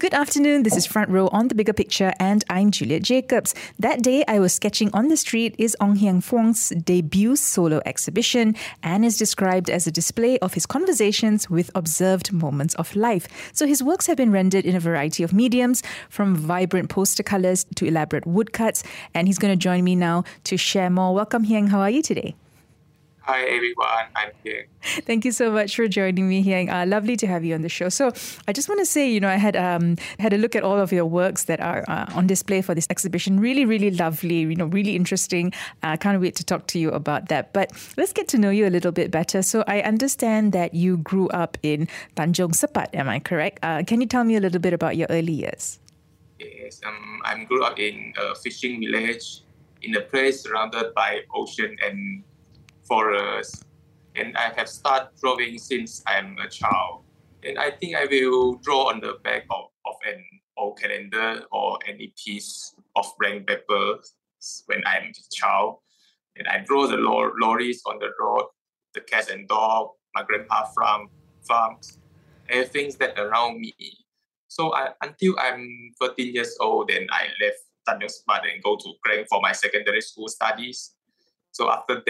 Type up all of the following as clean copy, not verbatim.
Good afternoon, this is Front Row on The Bigger Picture and I'm Juliet Jacobs. That day I was sketching on the street is Ong Hieng Fuong's debut solo exhibition and is described as a display of his conversations with observed moments of life. So his works have been rendered in a variety of mediums, from vibrant poster colours to elaborate woodcuts, and he's going to join me now to share more. Welcome Hieng, how are you today? Hi everyone, I'm Hieng. Thank you so much for joining me, Hieng. Lovely to have you on the show. So I just want to say, I had a look at all of your works that are on display for this exhibition. Really, really lovely, really interesting. I can't wait to talk to you about that. But let's get to know you a little bit better. So I understand that you grew up in Tanjung Sepat, am I correct? Can you tell me a little bit about your early years? Yes, I grew up in a fishing village, in a place surrounded by ocean and forest, and I have started drawing since I'm a child. And I think I will draw on the back of an old calendar or any piece of blank paper when I'm a child. And I draw the lorries on the road, the cats and dogs, my grandpa's farms, everything that around me. So until I'm 13 years old, then I left Tanjung Sepat and go to Klang for my secondary school studies. So after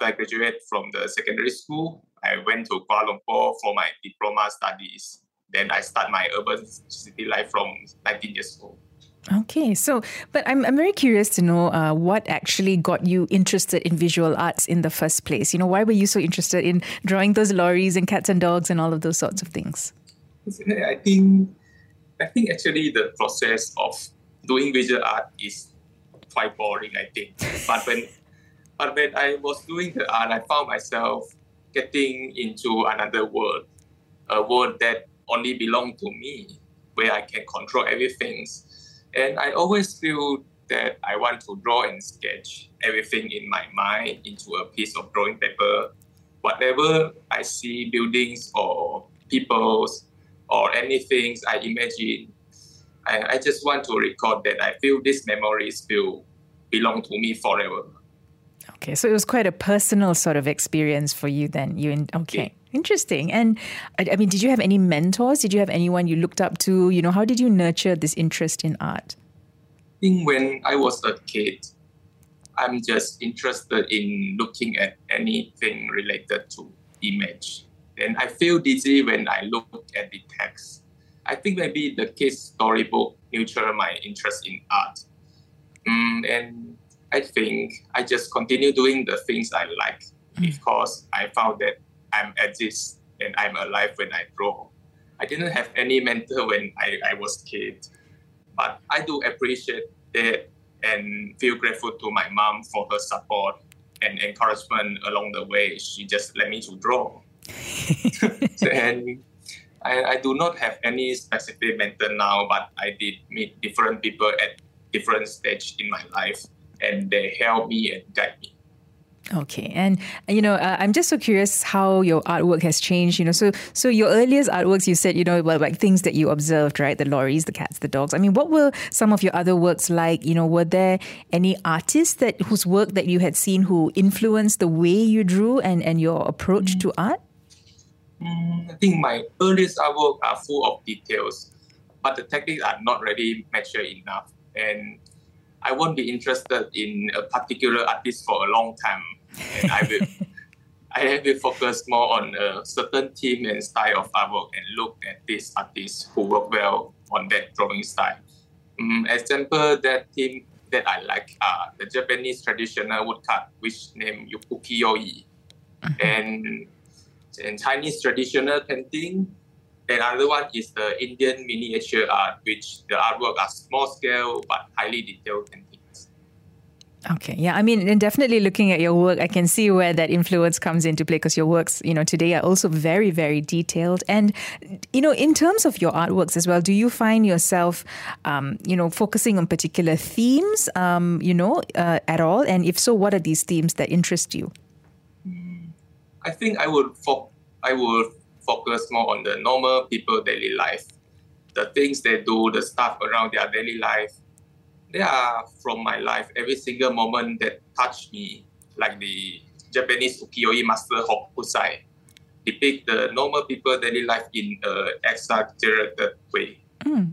I graduated from the secondary school, I went to Kuala Lumpur for my diploma studies. Then I start my urban city life from 19 years old. Okay, but I'm very curious to know what actually got you interested in visual arts in the first place. Why were you so interested in drawing those lorries and cats and dogs and all of those sorts of things? I think actually the process of doing visual art is quite boring, I think. But when I was doing the art, I found myself getting into another world, a world that only belonged to me, where I can control everything. And I always feel that I want to draw and sketch everything in my mind into a piece of drawing paper. Whatever I see, buildings or people or anything I imagine, I just want to record that. I feel these memories will belong to me forever. Okay, so it was quite a personal sort of experience for you then. Interesting. And did you have any mentors? Did you have anyone you looked up to? How did you nurture this interest in art? I think when I was a kid, I'm just interested in looking at anything related to image. Then I feel dizzy when I look at the text. I think maybe the kid's storybook nurtured my interest in art. And I think I just continue doing the things I like because I found that I'm at this and I'm alive when I grow. I didn't have any mentor when I was a kid, but I do appreciate that and feel grateful to my mom for her support and encouragement along the way. She just let me to draw. And I do not have any specific mentor now, but I did meet different people at different stages in my life. And they help me and guide me. Okay, and I'm just so curious how your artwork has changed. So your earliest artworks, you said, like things that you observed, right? The lorries, the cats, the dogs. What were some of your other works like? Were there any artists whose work that you had seen who influenced the way you drew and your approach to art? I think my earliest artwork are full of details, but the techniques are not really mature enough, and I won't be interested in a particular artist for a long time. And I will focus more on a certain theme and style of artwork and look at these artists who work well on that drawing style. Example, that theme that I like are the Japanese traditional woodcut, which name ukiyo-e, and Chinese traditional painting. Another one is the Indian miniature art, which the artwork are small scale but highly detailed paintings. Okay, yeah, and definitely looking at your work, I can see where that influence comes into play because your works, today are also very, very detailed. And, in terms of your artworks as well, do you find yourself, focusing on particular themes, at all? And if so, what are these themes that interest you? I think I would focus more on the normal people's daily life, the things they do, the stuff around their daily life. they are from my life. Every single moment that touched me, like the Japanese ukiyo-e master Hokusai, depict the normal people daily life in an exaggerated way. Mm.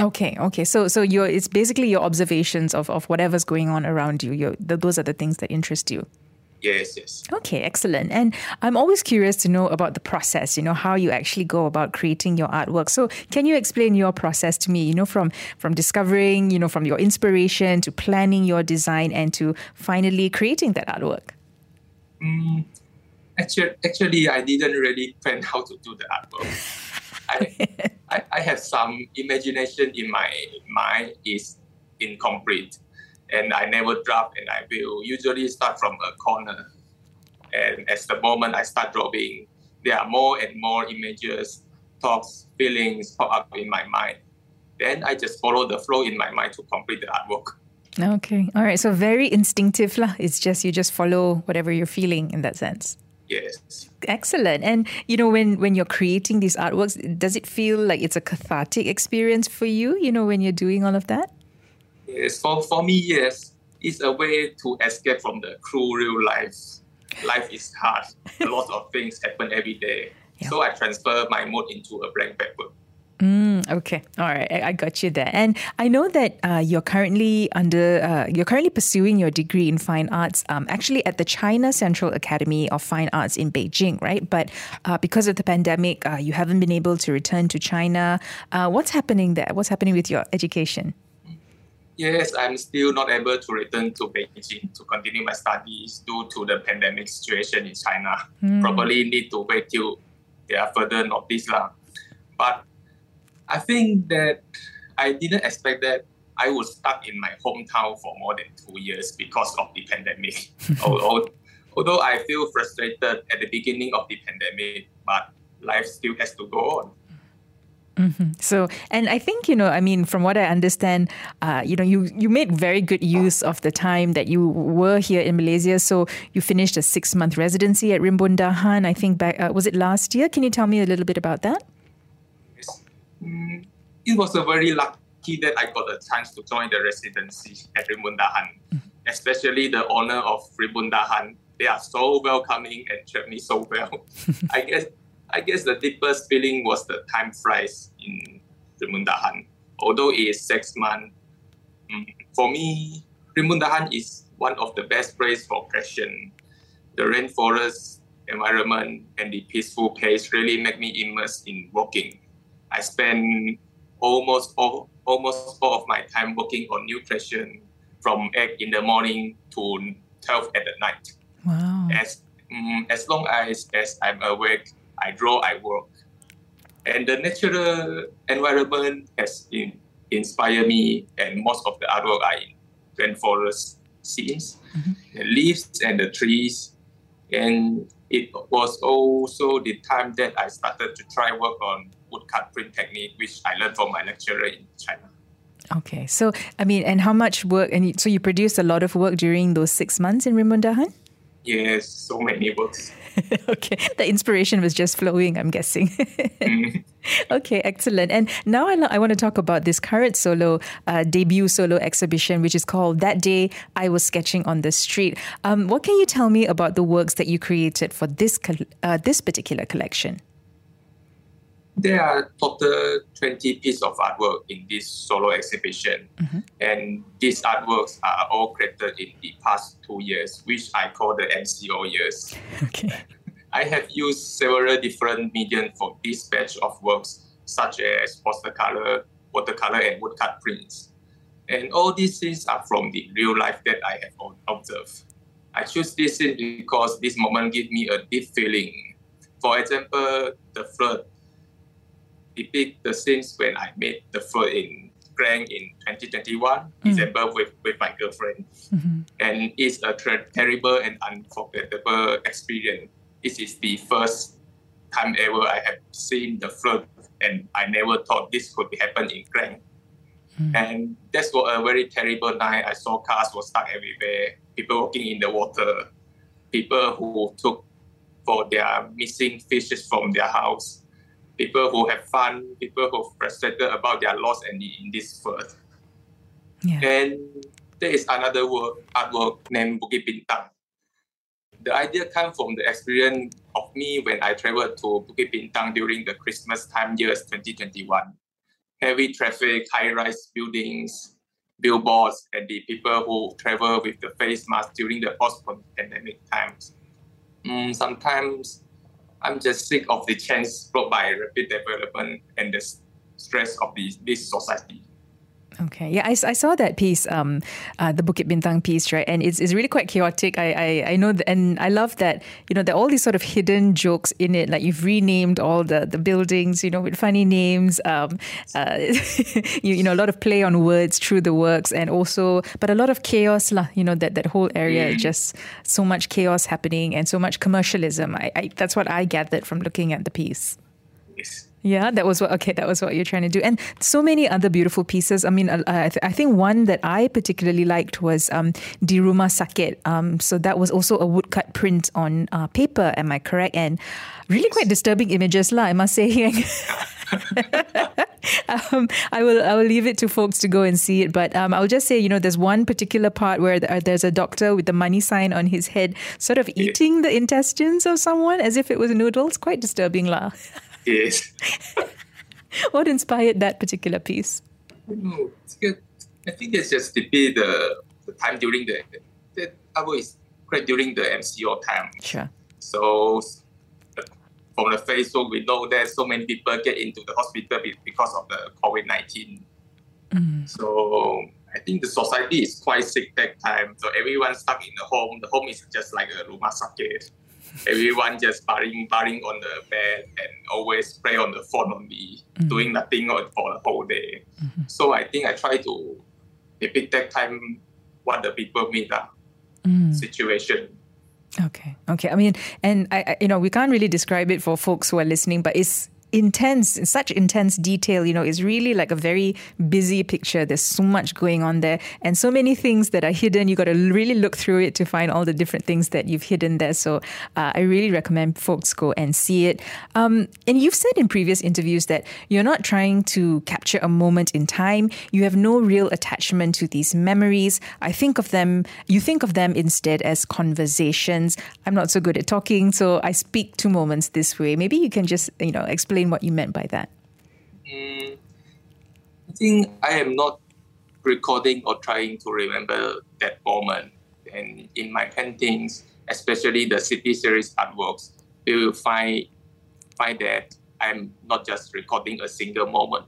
Okay. So it's basically your observations of whatever's going on around you. Those are the things that interest you. Yes. Okay, excellent. And I'm always curious to know about the process, how you actually go about creating your artwork. So can you explain your process to me, from discovering, from your inspiration to planning your design and to finally creating that artwork? Actually, I didn't really plan how to do the artwork. I have some imagination in my mind is incomplete. And I never draft, and I will usually start from a corner. And as the moment I start drawing, there are more and more images, thoughts, feelings pop up in my mind. Then I just follow the flow in my mind to complete the artwork. Okay. All right. So very instinctive lah. It's just you just follow whatever you're feeling in that sense. Yes. Excellent. And, when you're creating these artworks, does it feel like it's a cathartic experience for you, when you're doing all of that? Yes, for me, yes. It's a way to escape from the cruel real life. Life is hard. A lot of things happen every day. Yeah. So I transfer my mood into a blank paper. Okay. All right. I got you there. And I know that you're currently pursuing your degree in fine arts, actually at the China Central Academy of Fine Arts in Beijing, right? But because of the pandemic, you haven't been able to return to China. What's happening there? What's happening with your education? Yes, I'm still not able to return to Beijing to continue my studies due to the pandemic situation in China. Probably need to wait till there are further notice lah. But I think that I didn't expect that I would stuck in my hometown for more than 2 years because of the pandemic. Although I feel frustrated at the beginning of the pandemic, but life still has to go on. Mm-hmm. So, and I think, from what I understand, you made very good use of the time that you were here in Malaysia. So you finished a 6-month residency at Rimbun Dahan, I think back, was it last year? Can you tell me a little bit about that? Yes. It was a very lucky that I got a chance to join the residency at Rimbun Dahan, especially the owner of Rimbun Dahan. They are so welcoming and treat me so well. I guess the deepest feeling was the time flies in Rimbun Dahan. Although it is 6 months, for me, Rimbun Dahan is one of the best places for creation. The rainforest environment and the peaceful pace really make me immersed in working. I spend almost all of my time working on new creation from 8 in the morning to 12 at the night. Wow! As long as I'm awake, I draw, I work. And the natural environment has inspired me, and most of the artwork are in rainforest scenes, the leaves and the trees. And it was also the time that I started to try work on woodcut print technique, which I learned from my lecturer in China. Okay, so, and how much work, and so you produced a lot of work during those 6 months in Rimbun Dahan? Yes, so many books. Okay, the inspiration was just flowing, I'm guessing. Okay, excellent. And now I want to talk about this current debut solo exhibition, which is called That Day I Was Sketching on the Street. What can you tell me about the works that you created for this particular collection? There are total 20 pieces of artwork in this solo exhibition. And these artworks are all created in the past 2 years, which I call the MCO years. Okay. I have used several different mediums for this batch of works, such as poster color, watercolor, and woodcut prints. And all these scenes are from the real life that I have observed. I choose this scene because this moment gives me a deep feeling. For example, the flood. Depict the scenes when I made the flood in Klang in 2021, December, with my girlfriend. And it's a terrible and unforgettable experience. This is the first time ever I have seen the flood, and I never thought this could happen in Klang. And that was a very terrible night. I saw cars were stuck everywhere, people walking in the water, people who took for their missing fishes from their house, people who have fun, people who are frustrated about their loss and in this flood. Yeah. Then there is another artwork named Bukit Bintang. The idea came from the experience of me when I traveled to Bukit Bintang during the Christmas time years 2021. Heavy traffic, high-rise buildings, billboards, and the people who travel with the face mask during the post-pandemic times. Sometimes I'm just sick of the change brought by rapid development and the stress of this society. Okay. Yeah, I saw that piece, the Bukit Bintang piece, right? And it's really quite chaotic. I know, and I love that, you know, there are all these sort of hidden jokes in it. Like you've renamed all the buildings, you know, with funny names. You know, a lot of play on words through the works, and also, but a lot of chaos, lah. You know, that whole area, just so much chaos happening and so much commercialism. I that's what I gathered from looking at the piece. Yes. Yeah, that was what you're trying to do. And so many other beautiful pieces. I mean, I think one that I particularly liked was Diruma Saket. So that was also a woodcut print on paper, am I correct? And really quite disturbing images, lah, I must say. I will leave it to folks to go and see it, but I'll just say, you know, there's one particular part where there's a doctor with the money sign on his head, sort of eating the intestines of someone as if it was noodles. Quite disturbing, lah. Yes. What inspired that particular piece? I think it's just the time during the I was created during the MCO time. Sure. So from the Facebook, we know that so many people get into the hospital because of the COVID-19. Mm. So I think the society is quite sick that time. So everyone's stuck in the home. The home is just like a rumah sakit. Everyone just barring on the bed and always pray on the phone only, doing nothing for the whole day. Mm-hmm. So I think I try to depict that time what the people meet that situation. Okay. I mean, and I, you know, we can't really describe it for folks who are listening, but it's intense, in such intense detail, you know, it's really like a very busy picture. There's so much going on there and so many things that are hidden. You got to really look through it to find all the different things that you've hidden there. So I really recommend folks go and see it. And you've said in previous interviews that you're not trying to capture a moment in time. You have no real attachment to these memories. You think of them instead as conversations. I'm not so good at talking, so I speak to moments this way. Maybe you can just, you know, explain what you meant by that. I think I am not recording or trying to remember that moment. And in my paintings, especially the city series artworks, you will find that I'm not just recording a single moment,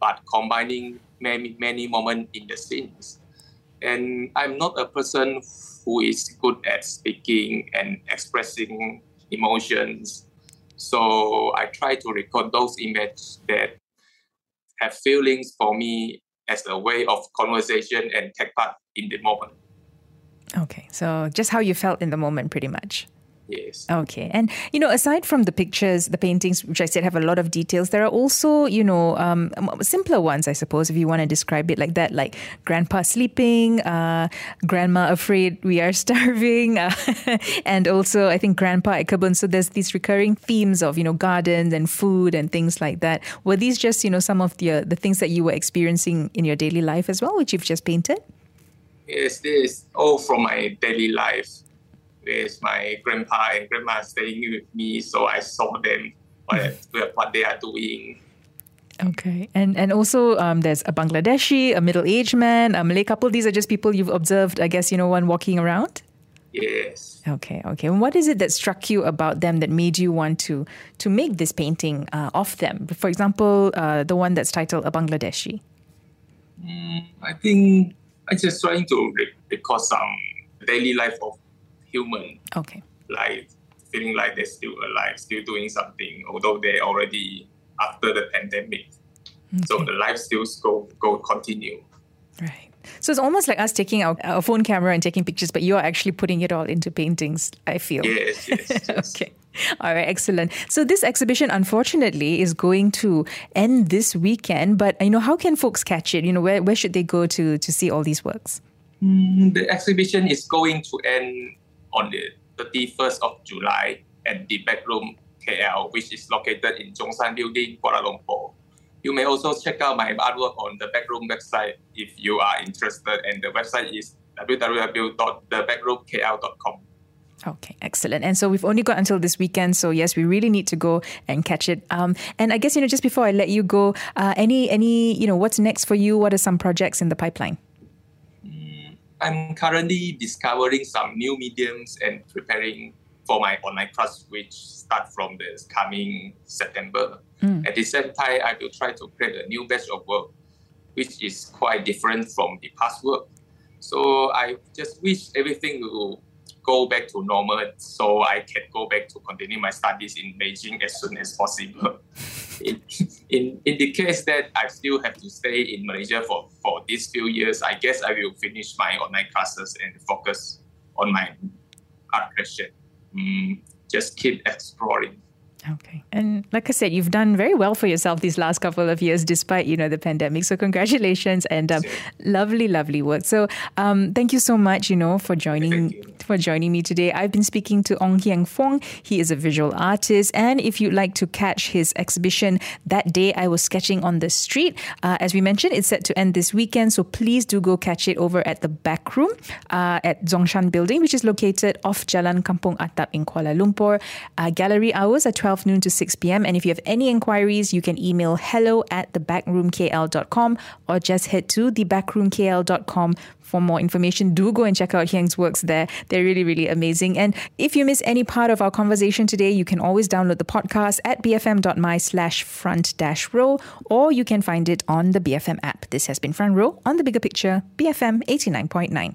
but combining many, many moments in the scenes. And I'm not a person who is good at speaking and expressing emotions. So I try to record those images that have feelings for me as a way of conversation and take part in the moment. Okay, so just how you felt in the moment pretty much. Yes. Okay. And, you know, aside from the pictures, the paintings, which I said have a lot of details, there are also, you know, simpler ones, I suppose, if you want to describe it like that, like grandpa sleeping, grandma afraid we are starving, and also I think grandpa at Kebun. So there's these recurring themes of, you know, gardens and food and things like that. Were these just, you know, some of the things that you were experiencing in your daily life as well, which you've just painted? Yes, this is all from my daily life. With my grandpa and grandma staying with me, so I saw them what they are doing. Okay, and also there's a Bangladeshi, a middle-aged man, a Malay couple. These are just people you've observed, I guess, you know, one walking around? Yes. Okay. And what is it that struck you about them that made you want to make this painting of them? For example, the one that's titled A Bangladeshi. I think I'm just trying to record some daily life of human, okay, like feeling like they're still alive, still doing something, although they're already after the pandemic. Okay. So the life still go continue. Right. So it's almost like us taking our phone camera and taking pictures, but you are actually putting it all into paintings, I feel. Yes. Okay. All right, excellent. So this exhibition, unfortunately, is going to end this weekend, but, you know, how can folks catch it? You know, where should they go to see all these works? The exhibition is going to end on the 31st of July at the Backroom KL, which is located in Zhongshan Building, Kuala Lumpur. You may also check out my artwork on the Backroom website if you are interested, and the website is www.thebackroomkl.com. Okay, excellent. And so we've only got until this weekend. So yes, we really need to go and catch it. And I guess, just before I let you go, any what's next for you? What are some projects in the pipeline? I'm currently discovering some new mediums and preparing for my online class, which start from this coming September. At the same time, I will try to create a new batch of work, which is quite different from the past work. So I just wish everything will go back to normal so I can go back to continue my studies in Beijing as soon as possible. In the case that I still have to stay in Malaysia for these few years, I guess I will finish my online classes and focus on my art question. Just keep exploring. Okay. And like I said, you've done very well for yourself these last couple of years, despite, the pandemic. So congratulations and lovely, lovely work. So thank you so much, for joining me today. I've been speaking to Ong Hieng Fuong. He is a visual artist. And if you'd like to catch his exhibition, That Day I Was Sketching on the Street, as we mentioned, it's set to end this weekend. So please do go catch it over at the Back Room at Zhongshan Building, which is located off Jalan Kampong Atap in Kuala Lumpur. Gallery hours are 12 noon to 6 p.m. And if you have any inquiries, you can email hello@thebackroomkl.com or just head to thebackroomkl.com for more information. Do go and check out Hieng's works there. They're really, really amazing. And if you miss any part of our conversation today, you can always download the podcast at bfm.my/front-row, or you can find it on the BFM app. This has been Front Row on The Bigger Picture, BFM 89.9.